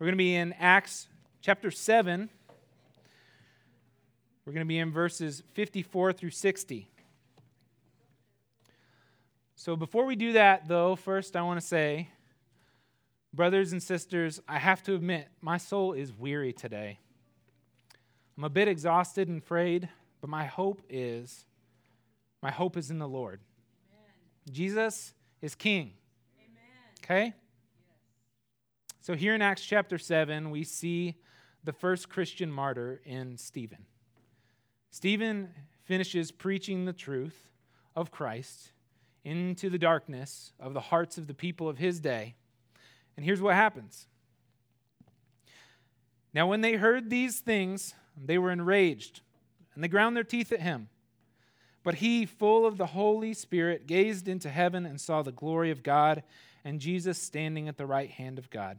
We're going to be in Acts chapter 7. We're going to be in verses 54 through 60. So before we do that, though, first I want to say, brothers and sisters, I have to admit, my soul is weary today. I'm a bit exhausted and frayed, but my hope is in the Lord. Amen. Jesus is King. Amen. Okay? So here in Acts chapter 7, we see the first Christian martyr in Stephen. Stephen finishes preaching the truth of Christ into the darkness of the hearts of the people of his day. And here's what happens. Now, when they heard these things, they were enraged, and they ground their teeth at him. But he, full of the Holy Spirit, gazed into heaven and saw the glory of God and Jesus standing at the right hand of God.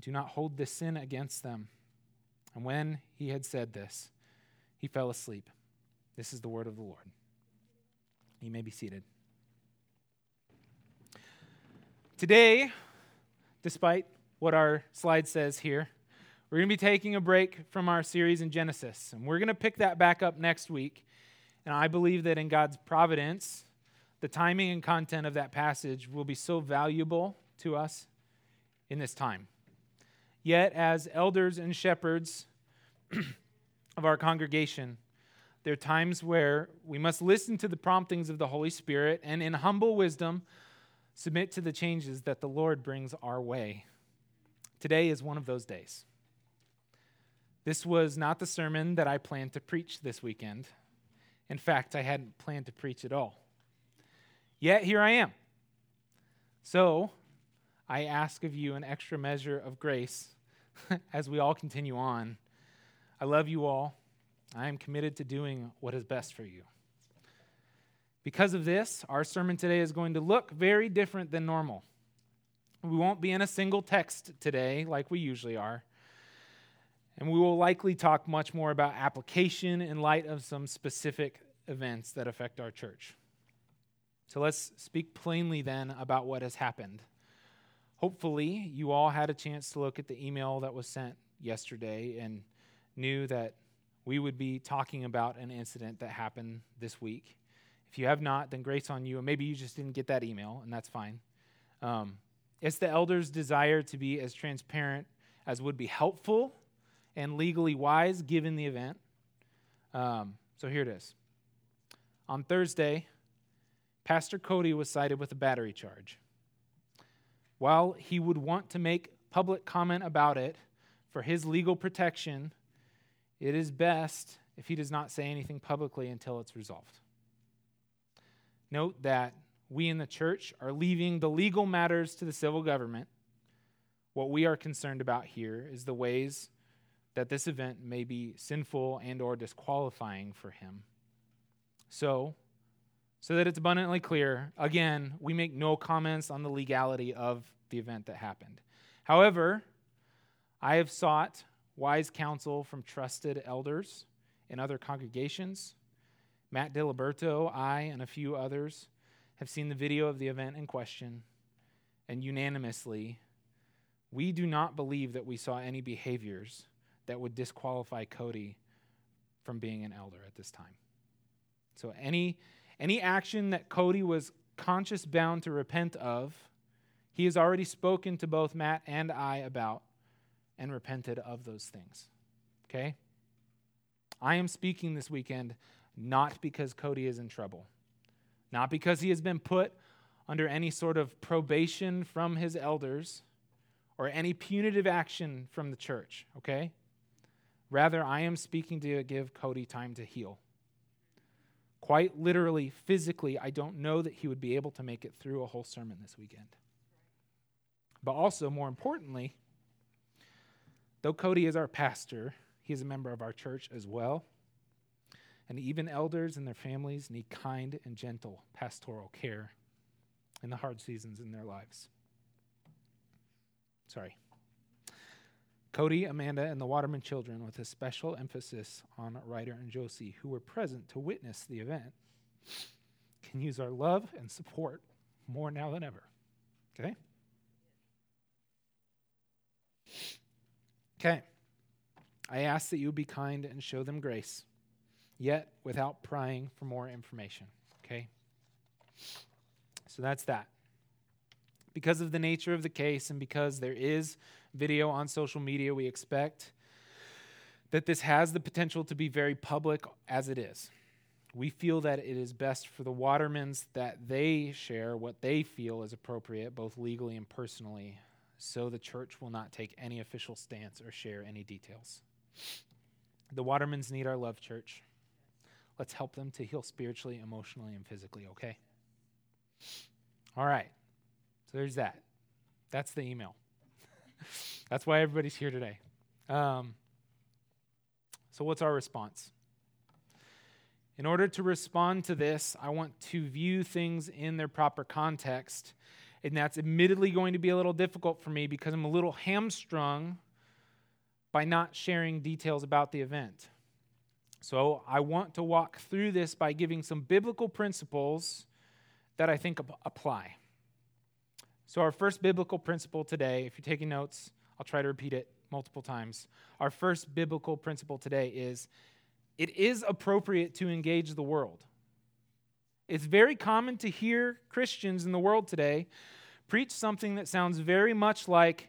do not hold this sin against them." And when he had said this, he fell asleep. This is the word of the Lord. You may be seated. Today, despite what our slide says here, we're going to be taking a break from our series in Genesis. And we're going to pick that back up next week. And I believe that in God's providence, the timing and content of that passage will be so valuable to us in this time. Yet, as elders and shepherds of our congregation, there are times where we must listen to the promptings of the Holy Spirit and in humble wisdom submit to the changes that the Lord brings our way. Today is one of those days. This was not the sermon that I planned to preach this weekend. In fact, I hadn't planned to preach at all. Yet here I am. So I ask of you an extra measure of grace as we all continue on. I love you all. I am committed to doing what is best for you. Because of this, our sermon today is going to look very different than normal. We won't be in a single text today like we usually are. And we will likely talk much more about application in light of some specific events that affect our church. So let's speak plainly then about what has happened. Hopefully, you all had a chance to look at the email that was sent yesterday and knew that we would be talking about an incident that happened this week. If you have not, then grace on you. And maybe you just didn't get that email, and that's fine. It's the elders' desire to be as transparent as would be helpful and legally wise given the event. So here it is. On Thursday, Pastor Cody was cited with a battery charge. While he would want to make public comment about it for his legal protection, it is best if he does not say anything publicly until it's resolved. Note that we in the church are leaving the legal matters to the civil government. What we are concerned about here is the ways that this event may be sinful and or disqualifying for him. So that it's abundantly clear, again, we make no comments on the legality of the event that happened. However, I have sought wise counsel from trusted elders in other congregations. Matt DiLiberto, I, and a few others have seen the video of the event in question, and unanimously, we do not believe that we saw any behaviors that would disqualify Cody from being an elder at this time. So any action that Cody was conscious bound to repent of, he has already spoken to both Matt and I about and repented of those things. Okay? I am speaking this weekend not because Cody is in trouble, not because he has been put under any sort of probation from his elders or any punitive action from the church, okay? Rather, I am speaking to give Cody time to heal. Quite literally, physically, I don't know that he would be able to make it through a whole sermon this weekend. But also, more importantly, Though Cody is our pastor, he is a member of our church as well. And even elders and their families need kind and gentle pastoral care in the hard seasons in their lives. Cody, Amanda, and the Waterman children, with a special emphasis on Ryder and Josie, who were present to witness the event, can use our love and support more now than ever. Okay? Okay. I ask that you be kind and show them grace, yet without prying for more information. Okay? So that's that. Because of the nature of the case and because there is video on social media, we expect that this has the potential to be very public as it is. We feel that it is best for the Watermans that they share what they feel is appropriate, both legally and personally, so the church will not take any official stance or share any details. The Watermans need our love, church. Let's help them to heal spiritually, emotionally, and physically, okay? All right. So there's that. That's the email. That's why everybody's here today. So what's our response? In order to respond to this, I want to view things in their proper context. And that's admittedly going to be a little difficult for me because I'm a little hamstrung by not sharing details about the event. So I want to walk through this by giving some biblical principles that I think apply. So our first biblical principle today, if you're taking notes, I'll try to repeat it multiple times. Our first biblical principle today is, it is appropriate to engage the world. It's very common to hear Christians in the world today preach something that sounds very much like,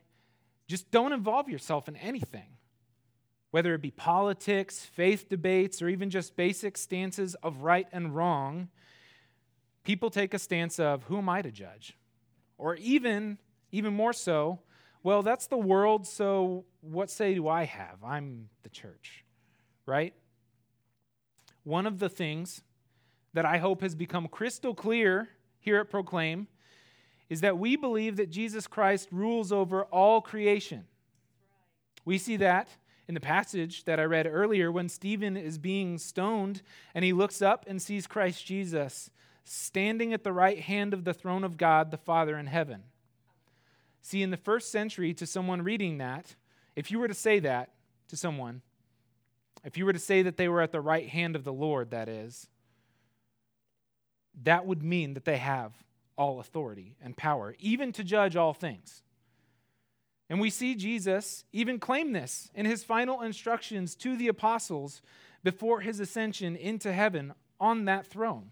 just don't involve yourself in anything, whether it be politics, faith debates, or even just basic stances of right and wrong. People take a stance of, who am I to judge? Or even more so, well, that's the world, so what say do I have? I'm the church, right? One of the things that I hope has become crystal clear here at Proclaim is that we believe that Jesus Christ rules over all creation. We see that in the passage that I read earlier when Stephen is being stoned and he looks up and sees Christ Jesus standing at the right hand of the throne of God, the Father in heaven. See, in the first century, to someone reading that, if you were to say that to someone, if you were to say that they were at the right hand of the Lord, that is, that would mean that they have all authority and power, even to judge all things. And we see Jesus even claim this in his final instructions to the apostles before his ascension into heaven on that throne.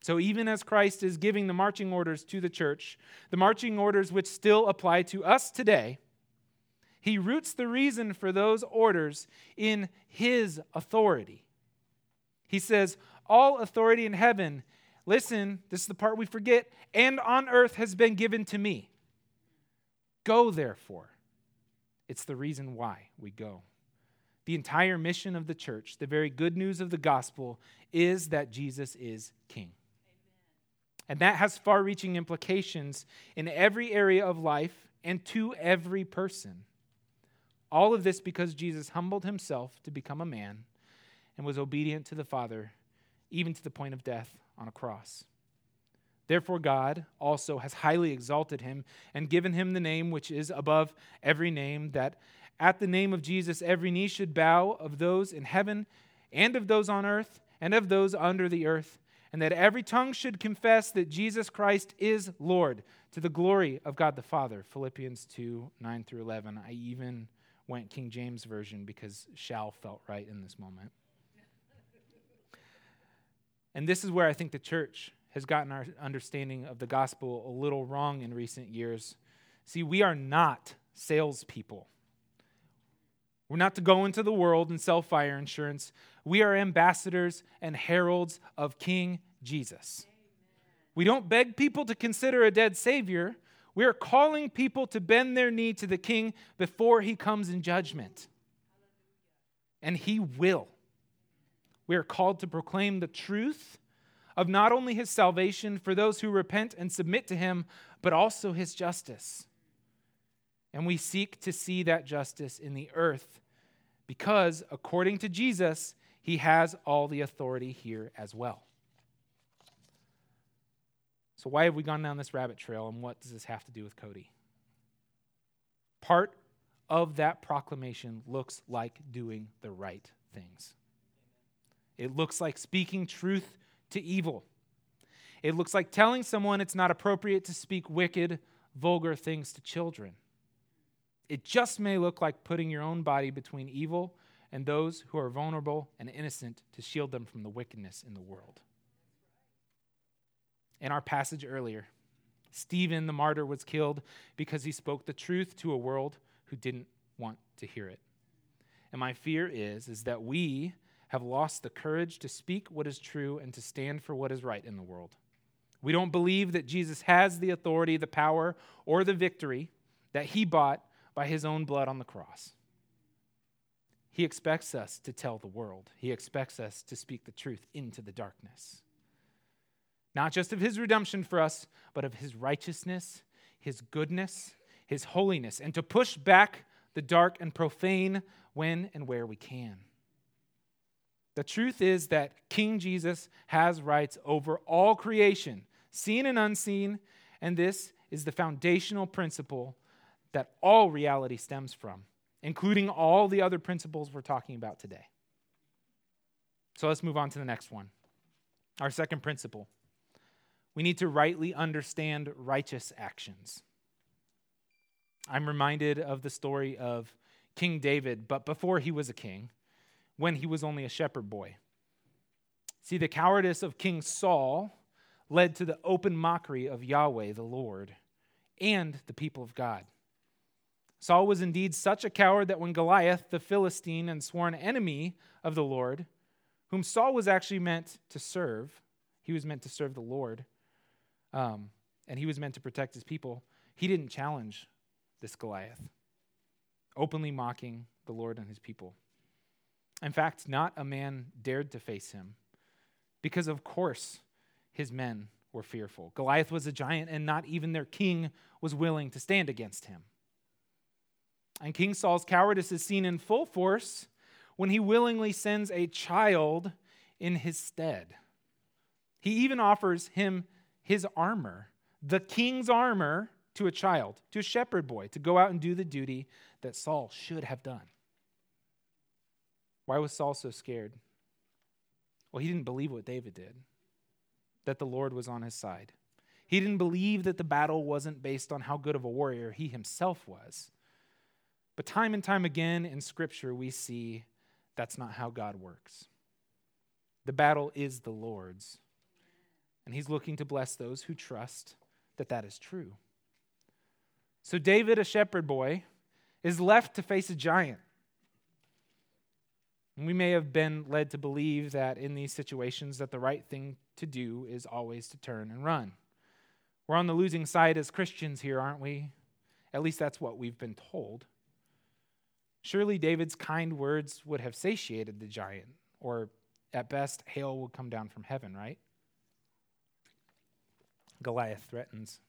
So even as Christ is giving the marching orders to the church, the marching orders which still apply to us today, he roots the reason for those orders in his authority. He says, all authority in heaven, listen, this is the part we forget, and on earth has been given to me. Go therefore. It's the reason why we go. The entire mission of the church, the very good news of the gospel, is that Jesus is King. And that has far-reaching implications in every area of life and to every person. All of this because Jesus humbled himself to become a man and was obedient to the Father, even to the point of death on a cross. Therefore, God also has highly exalted him and given him the name which is above every name, that at the name of Jesus every knee should bow, of those in heaven and of those on earth and of those under the earth, and that every tongue should confess that Jesus Christ is Lord, to the glory of God the Father. Philippians 2:9-11. I even went King James Version because shall felt right in this moment. And this is where I think the church has gotten our understanding of the gospel a little wrong in recent years. See, we are not salespeople. We're not to go into the world and sell fire insurance. We are ambassadors and heralds of King Jesus. We don't beg people to consider a dead Savior. We are calling people to bend their knee to the King before he comes in judgment. And he will. We are called to proclaim the truth of not only his salvation for those who repent and submit to him, but also his justice. And we seek to see that justice in the earth because, according to Jesus, he has all the authority here as well. So why have we gone down this rabbit trail, and what does this have to do with Cody? Part of that proclamation looks like doing the right things. It looks like speaking truth to evil. It looks like telling someone it's not appropriate to speak wicked, vulgar things to children. It just may look like putting your own body between evil and those who are vulnerable and innocent to shield them from the wickedness in the world. In our passage earlier, Stephen the martyr was killed because he spoke the truth to a world who didn't want to hear it. And my fear is that we have lost the courage to speak what is true and to stand for what is right in the world. We don't believe that Jesus has the authority, the power, or the victory that he bought by his own blood on the cross. He expects us to tell the world. He expects us to speak the truth into the darkness. Not just of his redemption for us, but of his righteousness, his goodness, his holiness, and to push back the dark and profane when and where we can. The truth is that King Jesus has rights over all creation, seen and unseen, and this is the foundational principle that all reality stems from, including all the other principles we're talking about today. So let's move on to the next one. Our second principle. We need to rightly understand righteous actions. I'm reminded of the story of King David, but before he was a king, when he was only a shepherd boy. See, the cowardice of King Saul led to the open mockery of Yahweh, the Lord, and the people of God. Saul was indeed such a coward that when Goliath, the Philistine and sworn enemy of the Lord, whom Saul was actually meant to serve, he was meant to serve the Lord, and he was meant to protect his people, he didn't challenge this Goliath, openly mocking the Lord and his people. In fact, not a man dared to face him because, of course, his men were fearful. Goliath was a giant, and not even their king was willing to stand against him. And King Saul's cowardice is seen in full force when he willingly sends a child in his stead. He even offers him his armor, the king's armor, to a child, to a shepherd boy, to go out and do the duty that Saul should have done. Why was Saul so scared? Well, he didn't believe what David did, that the Lord was on his side. He didn't believe that the battle wasn't based on how good of a warrior he himself was. But time and time again in Scripture, we see that's not how God works. The battle is the Lord's, and he's looking to bless those who trust that that is true. So David, a shepherd boy, is left to face a giant. And we may have been led to believe that in these situations that the right thing to do is always to turn and run. We're on the losing side as Christians here, aren't we? At least that's what we've been told. Surely David's kind words would have satiated the giant, or at best, hail would come down from heaven, right? Goliath threatens.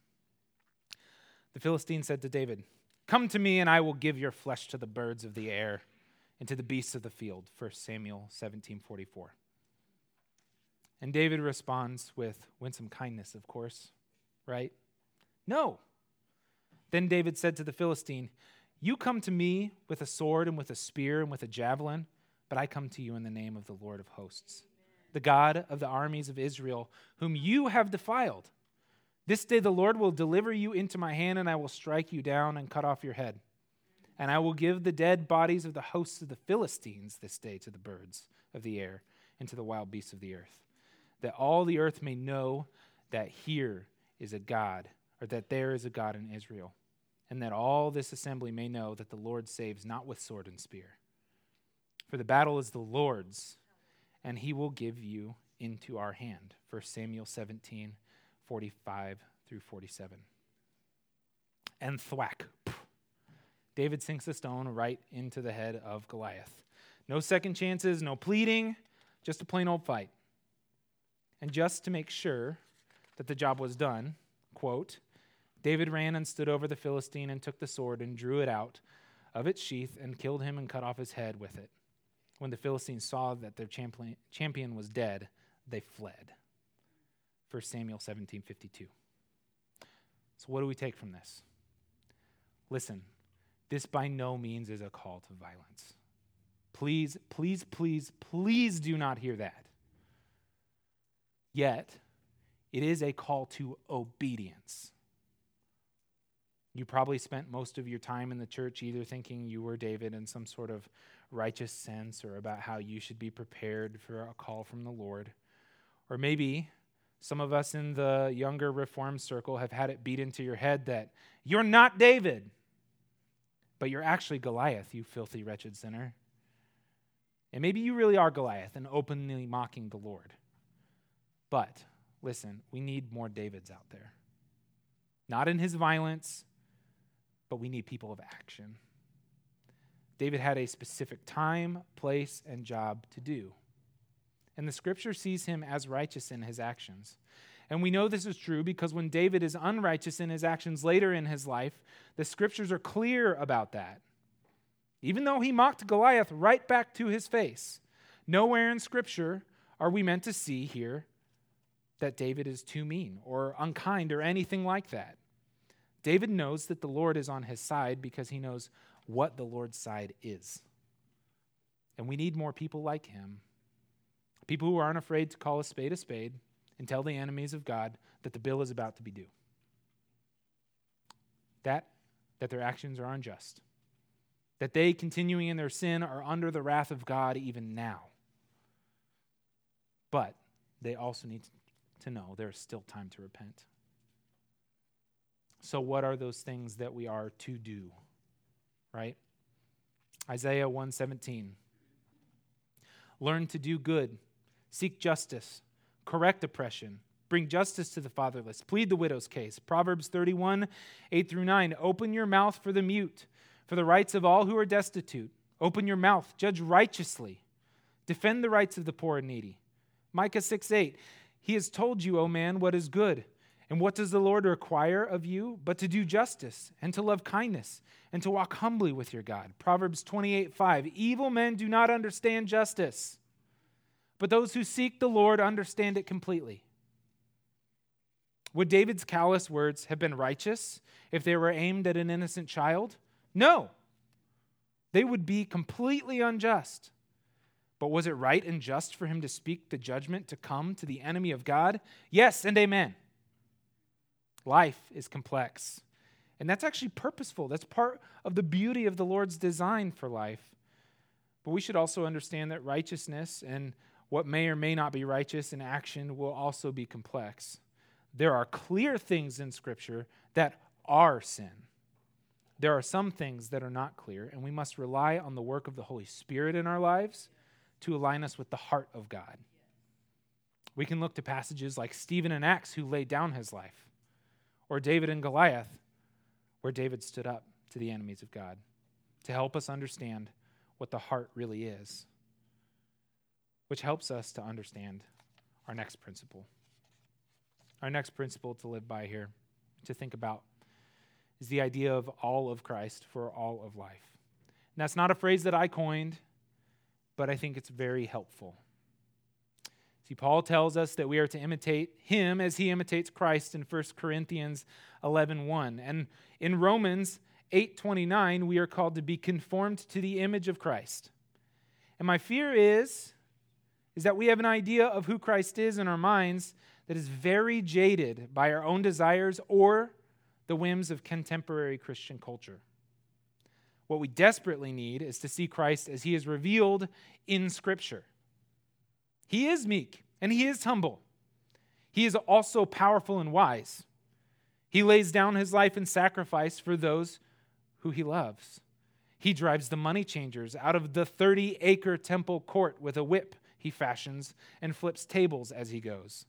The Philistine said to David, "Come to me and I will give your flesh to the birds of the air and to the beasts of the field," 1 Samuel 17:44. And David responds with winsome kindness, of course, right? "No." Then David said to the Philistine, "You come to me with a sword and with a spear and with a javelin, but I come to you in the name of the Lord of hosts, the God of the armies of Israel, whom you have defiled. This day the Lord will deliver you into my hand, and I will strike you down and cut off your head. And I will give the dead bodies of the hosts of the Philistines this day to the birds of the air and to the wild beasts of the earth, that all the earth may know that here is a God, or that there is a God in Israel, and that all this assembly may know that the Lord saves not with sword and spear, For the battle is the Lord's, and he will give you into our hand. 1 Samuel 17, 45 through 47. And thwack. David sinks a stone right into the head of Goliath. No second chances, no pleading, just a plain old fight. And just to make sure that the job was done, quote, David ran and stood over the Philistine and took the sword and drew it out of its sheath and killed him and cut off his head with it. When the Philistines saw that their champion was dead, they fled. 1 Samuel 17, 52. So what do we take from this? Listen, this by no means is a call to violence. Please, please, please, please do not hear that. Yet, it is a call to obedience. You probably spent most of your time in the church either thinking you were David in some sort of righteous sense or about how you should be prepared for a call from the Lord. Or maybe some of us in the younger reform circle have had it beat into your head that you're not David, but you're actually Goliath, you filthy, wretched sinner. And maybe you really are Goliath and openly mocking the Lord. But listen, we need more Davids out there. Not in his violence, but we need people of action. David had a specific time, place, and job to do. And the scripture sees him as righteous in his actions. And we know this is true because when David is unrighteous in his actions later in his life, the scriptures are clear about that. Even though he mocked Goliath right back to his face, nowhere in scripture are we meant to see here that David is too mean or unkind or anything like that. David knows that the Lord is on his side because he knows what the Lord's side is. And we need more people like him, people who aren't afraid to call a spade and tell the enemies of God that the bill is about to be due, that their actions are unjust, that they, continuing in their sin, are under the wrath of God even now. But they also need to know there is still time to repent. So what are those things that we are to do, right? Isaiah 1:17. Learn to do good, seek justice, correct oppression, bring justice to the fatherless, plead the widow's case. Proverbs 31, 8 through 9. Open your mouth for the mute, for the rights of all who are destitute. Open your mouth, judge righteously. Defend the rights of the poor and needy. Micah 6:8. He has told you, O man, what is good. And what does the Lord require of you but to do justice and to love kindness and to walk humbly with your God? Proverbs 28:5. Evil men do not understand justice, but those who seek the Lord understand it completely. Would David's callous words have been righteous if they were aimed at an innocent child? No. They would be completely unjust. But was it right and just for him to speak the judgment to come to the enemy of God? Yes, and amen. Life is complex. And that's actually purposeful. That's part of the beauty of the Lord's design for life. But we should also understand that righteousness and what may or may not be righteous in action will also be complex. There are clear things in Scripture that are sin. There are some things that are not clear, and we must rely on the work of the Holy Spirit in our lives to align us with the heart of God. We can look to passages like Stephen in Acts, who laid down his life, or David and Goliath, where David stood up to the enemies of God, to help us understand what the heart really is, which helps us to understand our next principle. Our next principle to live by here, to think about, is the idea of all of Christ for all of life. And that's not a phrase that I coined, but I think it's very helpful. See, Paul tells us that we are to imitate him as he imitates Christ in 1 Corinthians 11:1. And in Romans 8:29, we are called to be conformed to the image of Christ. And my fear is that we have an idea of who Christ is in our minds that is very jaded by our own desires or the whims of contemporary Christian culture. What we desperately need is to see Christ as he is revealed in Scripture. He is meek and he is humble. He is also powerful and wise. He lays down his life in sacrifice for those who he loves. He drives the money changers out of the 30-acre temple court with a whip he fashions and flips tables as he goes.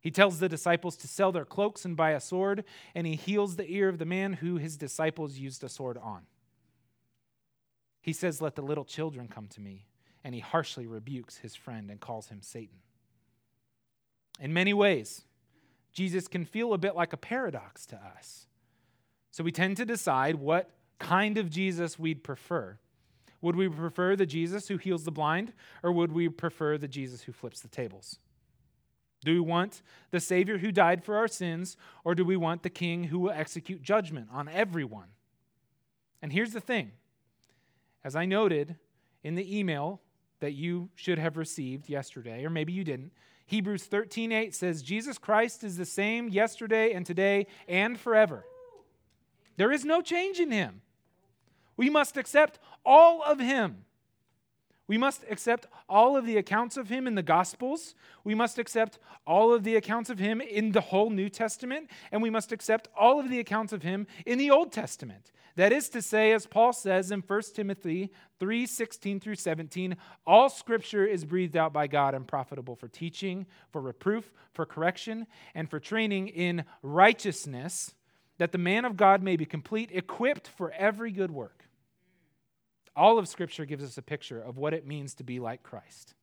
He tells the disciples to sell their cloaks and buy a sword, and he heals the ear of the man who his disciples used a sword on. He says, "Let the little children come to me," and he harshly rebukes his friend and calls him Satan. In many ways, Jesus can feel a bit like a paradox to us. So we tend to decide what kind of Jesus we'd prefer. Would we prefer the Jesus who heals the blind, or would we prefer the Jesus who flips the tables? Do we want the Savior who died for our sins, or do we want the King who will execute judgment on everyone? And here's the thing. As I noted in the email that you should have received yesterday, or maybe you didn't, Hebrews 13:8 says, Jesus Christ is the same yesterday and today and forever. There is no change in him. We must accept all of him. We must accept all of the accounts of him in the Gospels. We must accept all of the accounts of him in the whole New Testament. And we must accept all of the accounts of him in the Old Testament. That is to say, as Paul says in 1 Timothy 3:16 through 17, all Scripture is breathed out by God and profitable for teaching, for reproof, for correction, and for training in righteousness, that the man of God may be complete, equipped for every good work. All of Scripture gives us a picture of what it means to be like Christ.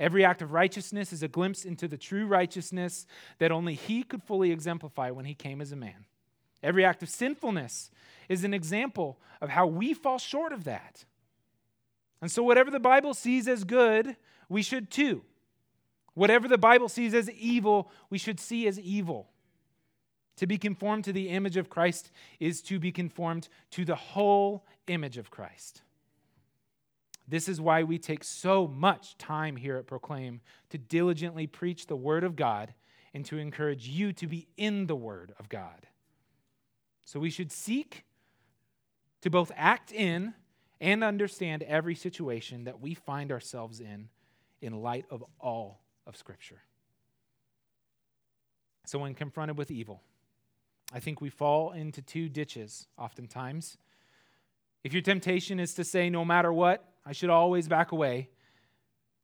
Every act of righteousness is a glimpse into the true righteousness that only he could fully exemplify when he came as a man. Every act of sinfulness is an example of how we fall short of that. And so whatever the Bible sees as good, we should too. Whatever the Bible sees as evil, we should see as evil. To be conformed to the image of Christ is to be conformed to the whole image of Christ. This is why we take so much time here at Proclaim to diligently preach the Word of God and to encourage you to be in the Word of God. So we should seek to both act in and understand every situation that we find ourselves in light of all of Scripture. So when confronted with evil, I think we fall into two ditches oftentimes. If your temptation is to say, no matter what, I should always back away,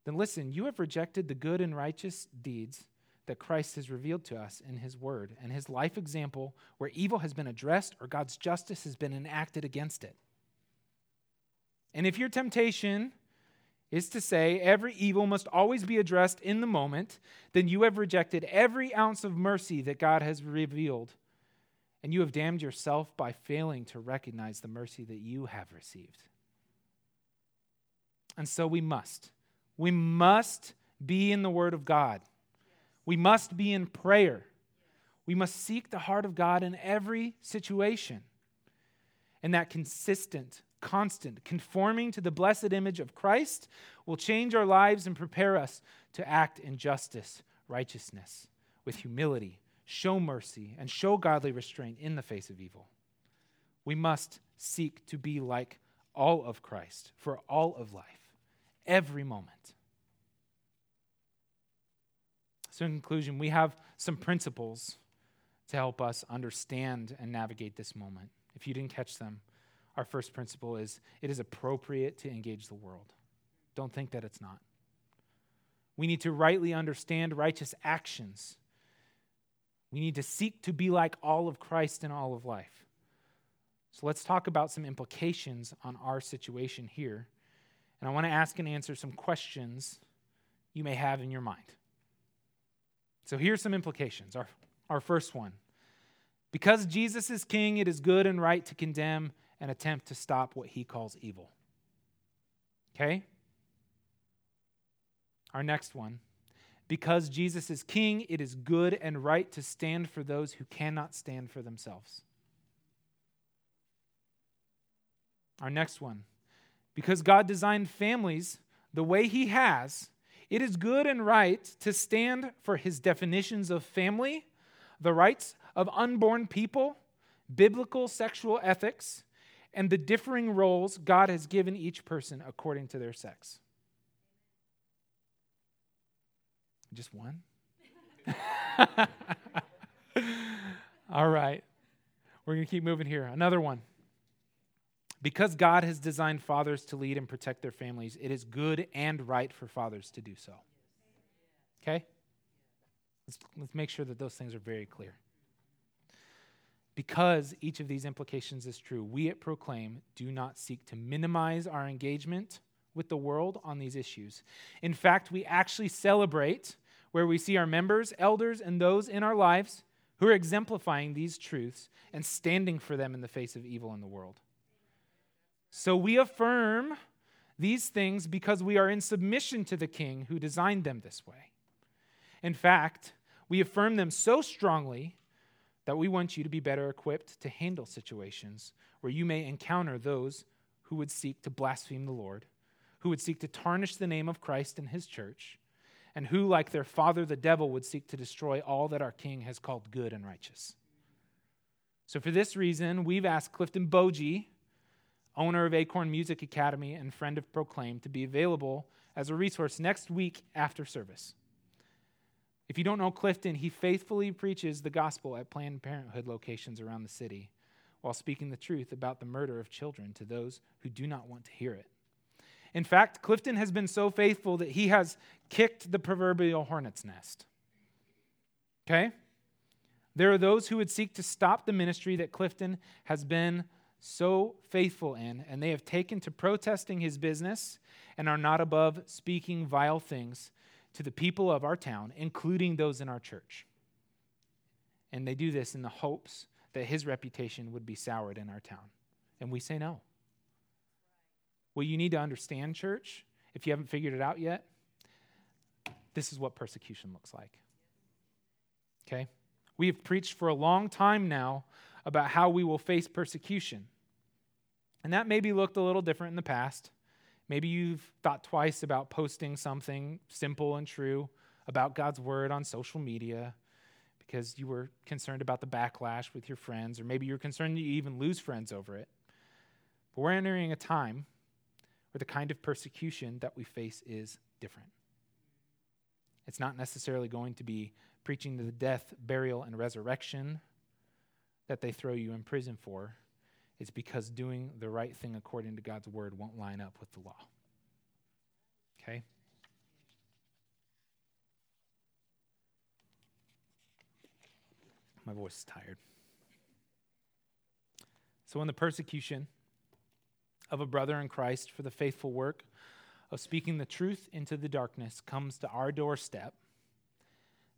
then listen, you have rejected the good and righteous deeds that Christ has revealed to us in his word and his life example where evil has been addressed or God's justice has been enacted against it. And if your temptation is to say every evil must always be addressed in the moment, then you have rejected every ounce of mercy that God has revealed, and you have damned yourself by failing to recognize the mercy that you have received. And so we must be in the Word of God. We must be in prayer. We must seek the heart of God in every situation. And that consistent, constant conforming to the blessed image of Christ will change our lives and prepare us to act in justice, righteousness, with humility, show mercy, and show godly restraint in the face of evil. We must seek to be like all of Christ for all of life, every moment. So in conclusion, we have some principles to help us understand and navigate this moment. If you didn't catch them, our first principle is it is appropriate to engage the world. Don't think that it's not. We need to rightly understand righteous actions. We need to seek to be like all of Christ in all of life. So let's talk about some implications on our situation here. And I want to ask and answer some questions you may have in your mind. So here's some implications. Our first one. Because Jesus is king, it is good and right to condemn and attempt to stop what he calls evil. Okay? Our next one. Because Jesus is king, it is good and right to stand for those who cannot stand for themselves. Our next one. Because God designed families the way he has, it is good and right to stand for his definitions of family, the rights of unborn people, biblical sexual ethics, and the differing roles God has given each person according to their sex. Just one? All right. We're going to keep moving here. Another one. Because God has designed fathers to lead and protect their families, it is good and right for fathers to do so. Okay? Let's make sure that those things are very clear. Because each of these implications is true, we at Proclaim do not seek to minimize our engagement with the world on these issues. In fact, we actually celebrate where we see our members, elders, and those in our lives who are exemplifying these truths and standing for them in the face of evil in the world. So we affirm these things because we are in submission to the King who designed them this way. In fact, we affirm them so strongly that we want you to be better equipped to handle situations where you may encounter those who would seek to blaspheme the Lord, who would seek to tarnish the name of Christ and his church, and who, like their father, the devil, would seek to destroy all that our King has called good and righteous. So for this reason, we've asked Clifton Bogie, owner of Acorn Music Academy and friend of Proclaim, to be available as a resource next week after service. If you don't know Clifton, he faithfully preaches the gospel at Planned Parenthood locations around the city while speaking the truth about the murder of children to those who do not want to hear it. In fact, Clifton has been so faithful that he has kicked the proverbial hornet's nest. Okay? There are those who would seek to stop the ministry that Clifton has been so faithful in, and they have taken to protesting his business and are not above speaking vile things to the people of our town, including those in our church. And they do this in the hopes that his reputation would be soured in our town. And we say no. Well, you need to understand, church, if you haven't figured it out yet, this is what persecution looks like. Okay? We have preached for a long time now about how we will face persecution. And that maybe looked a little different in the past. Maybe you've thought twice about posting something simple and true about God's word on social media because you were concerned about the backlash with your friends, or maybe you're concerned that you even lose friends over it. But we're entering a time where the kind of persecution that we face is different. It's not necessarily going to be preaching to the death, burial, and resurrection that they throw you in prison for. It's because doing the right thing according to God's word won't line up with the law. Okay? My voice is tired. So in the persecution of a brother in Christ for the faithful work of speaking the truth into the darkness comes to our doorstep,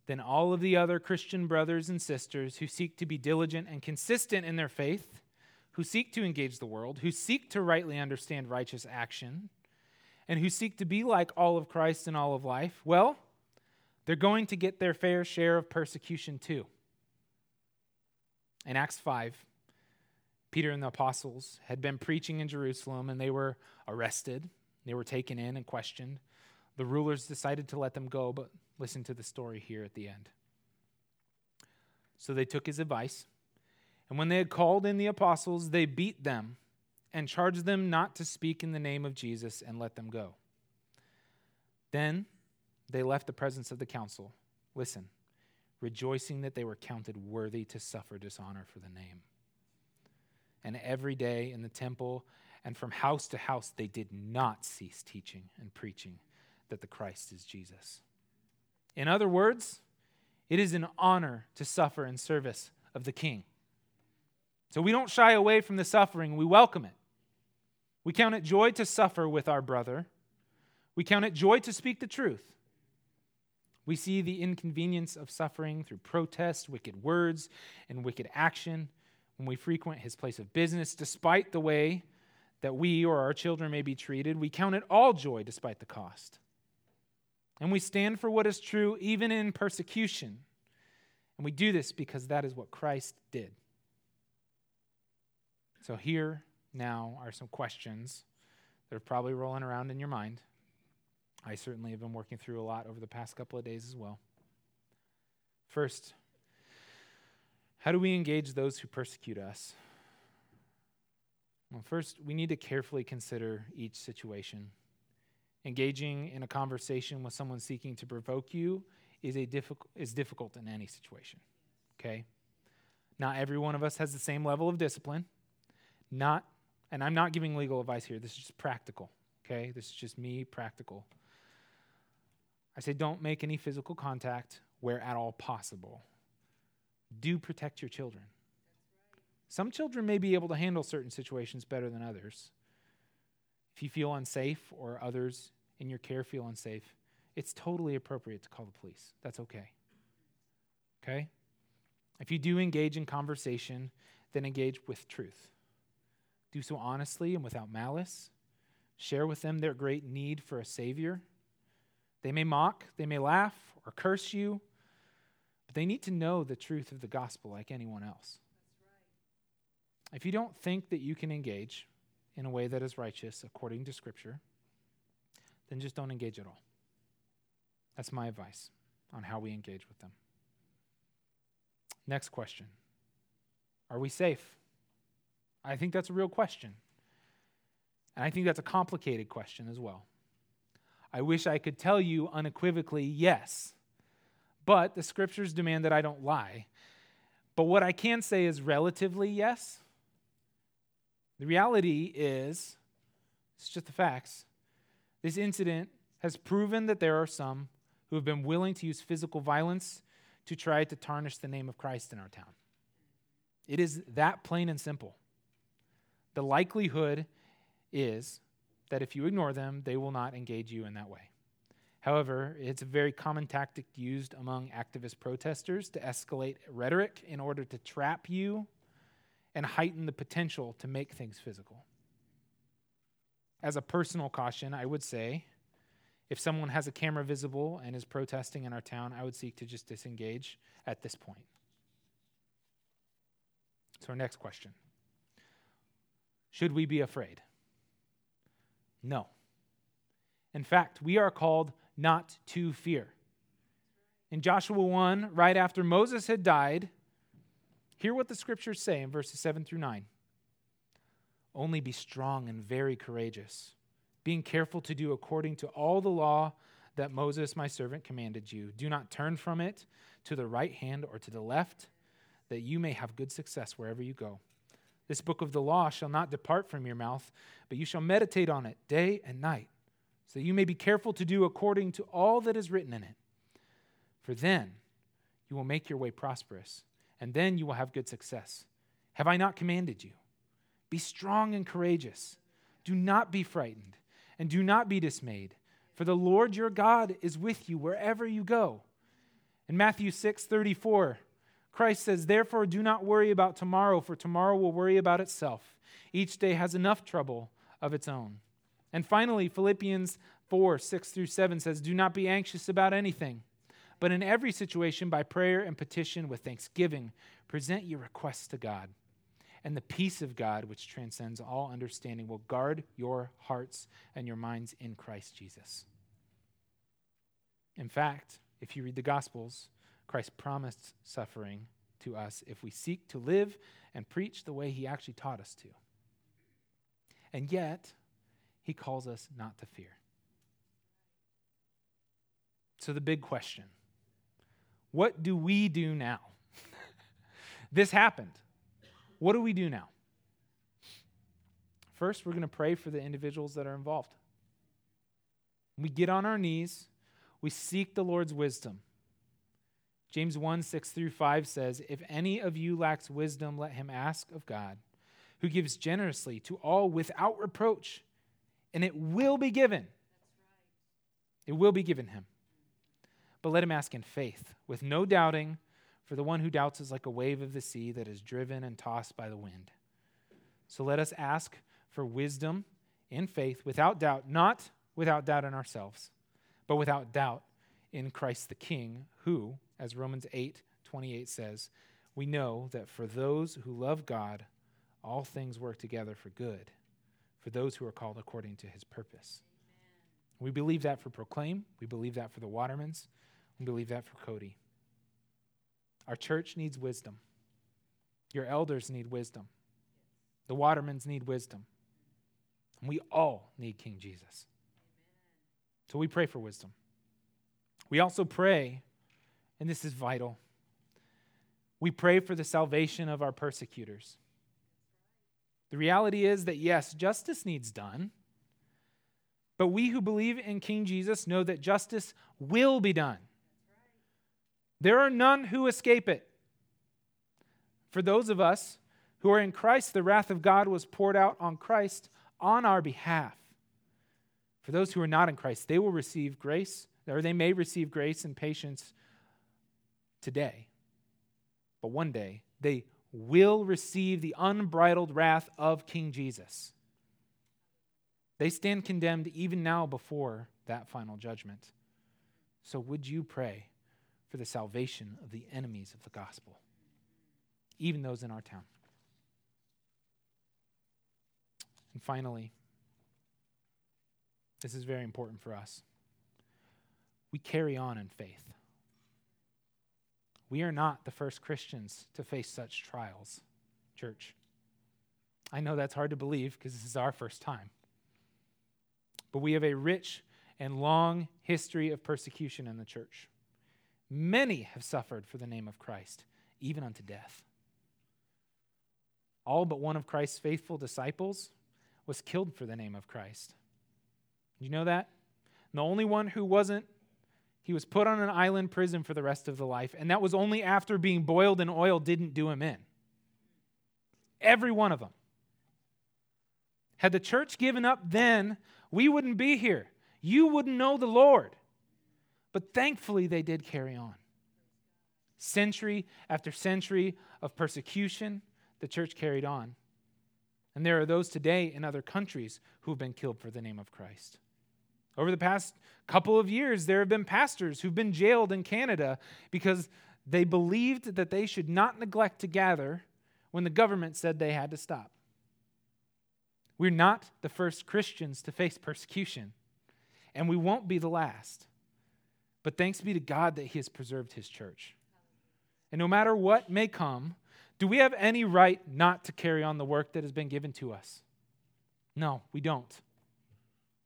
then all of the other Christian brothers and sisters who seek to be diligent and consistent in their faith, who seek to engage the world, who seek to rightly understand righteous action, and who seek to be like all of Christ and all of life, well, they're going to get their fair share of persecution too. In Acts 5, Peter and the apostles had been preaching in Jerusalem, and they were arrested. They were taken in and questioned. The rulers decided to let them go, but listen to the story here at the end. So they took his advice. And when they had called in the apostles, they beat them and charged them not to speak in the name of Jesus and let them go. Then they left the presence of the council, listen, rejoicing that they were counted worthy to suffer dishonor for the name. And every day in the temple and from house to house, they did not cease teaching and preaching that the Christ is Jesus. In other words, it is an honor to suffer in service of the King. So we don't shy away from the suffering. We welcome it. We count it joy to suffer with our brother. We count it joy to speak the truth. We see the inconvenience of suffering through protest, wicked words, and wicked action when we frequent his place of business. Despite the way that we or our children may be treated, we count it all joy despite the cost. And we stand for what is true even in persecution. And we do this because that is what Christ did. So here now are some questions that are probably rolling around in your mind. I certainly have been working through a lot over the past couple of days as well. First, how do we engage those who persecute us? Well, first, we need to carefully consider each situation. Engaging in a conversation with someone seeking to provoke you is difficult in any situation, okay? Not every one of us has the same level of discipline. Not And I'm not giving legal advice here. This is just practical, okay? This is just me practical. I say don't make any physical contact where at all possible. Do protect your children. That's right. Some children may be able to handle certain situations better than others. If you feel unsafe or others in your care feel unsafe, it's totally appropriate to call the police. That's okay. Okay? If you do engage in conversation, then engage with truth. Do so honestly and without malice. Share with them their great need for a Savior. They may mock, they may laugh, or curse you, but they need to know the truth of the gospel like anyone else. That's right. If you don't think that you can engage in a way that is righteous according to Scripture, then just don't engage at all. That's my advice on how we engage with them. Next question. Are we safe? I think that's a real question. And I think that's a complicated question as well. I wish I could tell you unequivocally yes, but the Scriptures demand that I don't lie. But what I can say is relatively yes. The reality is, it's just the facts. This incident has proven that there are some who have been willing to use physical violence to try to tarnish the name of Christ in our town. It is that plain and simple. The likelihood is that if you ignore them, they will not engage you in that way. However, it's a very common tactic used among activist protesters to escalate rhetoric in order to trap you and heighten the potential to make things physical. As a personal caution, I would say, if someone has a camera visible and is protesting in our town, I would seek to just disengage at this point. So our next question. Should we be afraid? No. In fact, we are called not to fear. In Joshua 1, right after Moses had died, hear what the Scriptures say in verses 7 through 9. Only be strong and very courageous, being careful to do according to all the law that Moses, my servant, commanded you. Do not turn from it to the right hand or to the left, that you may have good success wherever you go. This book of the law shall not depart from your mouth, but you shall meditate on it day and night, so you may be careful to do according to all that is written in it. For then you will make your way prosperous, and then you will have good success. Have I not commanded you? Be strong and courageous. Do not be frightened, and do not be dismayed, for the Lord your God is with you wherever you go. In Matthew 6:34, Christ says, therefore, do not worry about tomorrow, for tomorrow will worry about itself. Each day has enough trouble of its own. And finally, Philippians 4:6 through 7 says, do not be anxious about anything, but in every situation, by prayer and petition with thanksgiving, present your requests to God. And the peace of God, which transcends all understanding, will guard your hearts and your minds in Christ Jesus. In fact, if you read the Gospels, Christ promised suffering to us if we seek to live and preach the way he actually taught us to. And yet, he calls us not to fear. So the big question, what do we do now? This happened. What do we do now? First, we're going to pray for the individuals that are involved. We get on our knees. We seek the Lord's wisdom. James 1:6 through 5 says, if any of you lacks wisdom, let him ask of God, who gives generously to all without reproach, and it will be given. That's right. It will be given him. But let him ask in faith, with no doubting, for the one who doubts is like a wave of the sea that is driven and tossed by the wind. So let us ask for wisdom in faith, without doubt, not without doubt in ourselves, but without doubt in Christ the King, who, as Romans 8:28 says, we know that for those who love God, all things work together for good, for those who are called according to his purpose. Amen. We believe that for Proclaim. We believe that for the Watermans. We believe that for Cody. Our church needs wisdom. Your elders need wisdom. The Watermans need wisdom. And we all need King Jesus. Amen. So we pray for wisdom. We also pray, and this is vital, we pray for the salvation of our persecutors. The reality is that, yes, justice needs done, but we who believe in King Jesus know that justice will be done. There are none who escape it. For those of us who are in Christ, the wrath of God was poured out on Christ on our behalf. For those who are not in Christ, they will receive grace, or they may receive grace and patience today. But one day, they will receive the unbridled wrath of King Jesus. They stand condemned even now before that final judgment. So would you pray for the salvation of the enemies of the gospel, even those in our town? And finally, this is very important for us. We carry on in faith. We are not the first Christians to face such trials, church. I know that's hard to believe because this is our first time. But we have a rich and long history of persecution in the church. Many have suffered for the name of Christ, even unto death. All but one of Christ's faithful disciples was killed for the name of Christ. You know that? And the only one who wasn't, he was put on an island prison for the rest of the life, and that was only after being boiled in oil didn't do him in. Every one of them. Had the church given up then, we wouldn't be here. You wouldn't know the Lord. But thankfully, they did carry on. Century after century of persecution, the church carried on. And there are those today in other countries who have been killed for the name of Christ. Over the past couple of years, there have been pastors who've been jailed in Canada because they believed that they should not neglect to gather when the government said they had to stop. We're not the first Christians to face persecution, and we won't be the last. But thanks be to God that He has preserved His church. And no matter what may come, do we have any right not to carry on the work that has been given to us? No, we don't.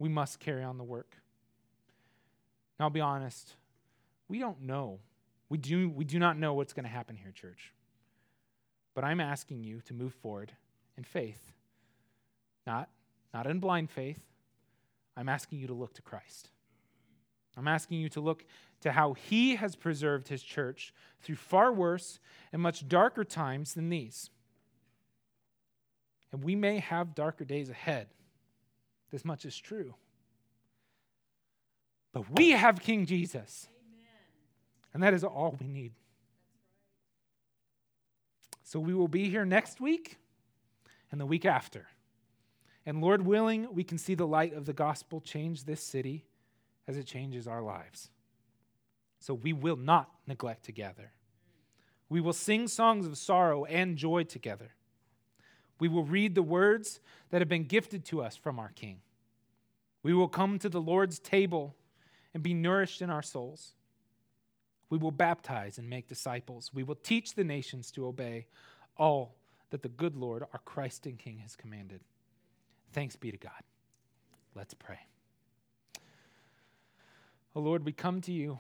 We must carry on the work. Now, I'll be honest, we don't know. We do not know what's going to happen here, church. But I'm asking you to move forward in faith. Not in blind faith. I'm asking you to look to Christ. I'm asking you to look to how He has preserved His church through far worse and much darker times than these. And we may have darker days ahead. This much is true. But we have King Jesus. Amen. And that is all we need. So we will be here next week and the week after. And Lord willing, we can see the light of the gospel change this city as it changes our lives. So we will not neglect to gather. We will sing songs of sorrow and joy together. We will read the words that have been gifted to us from our King. We will come to the Lord's table and be nourished in our souls. We will baptize and make disciples. We will teach the nations to obey all that the good Lord, our Christ and King, has commanded. Thanks be to God. Let's pray. Oh Lord, we come to you.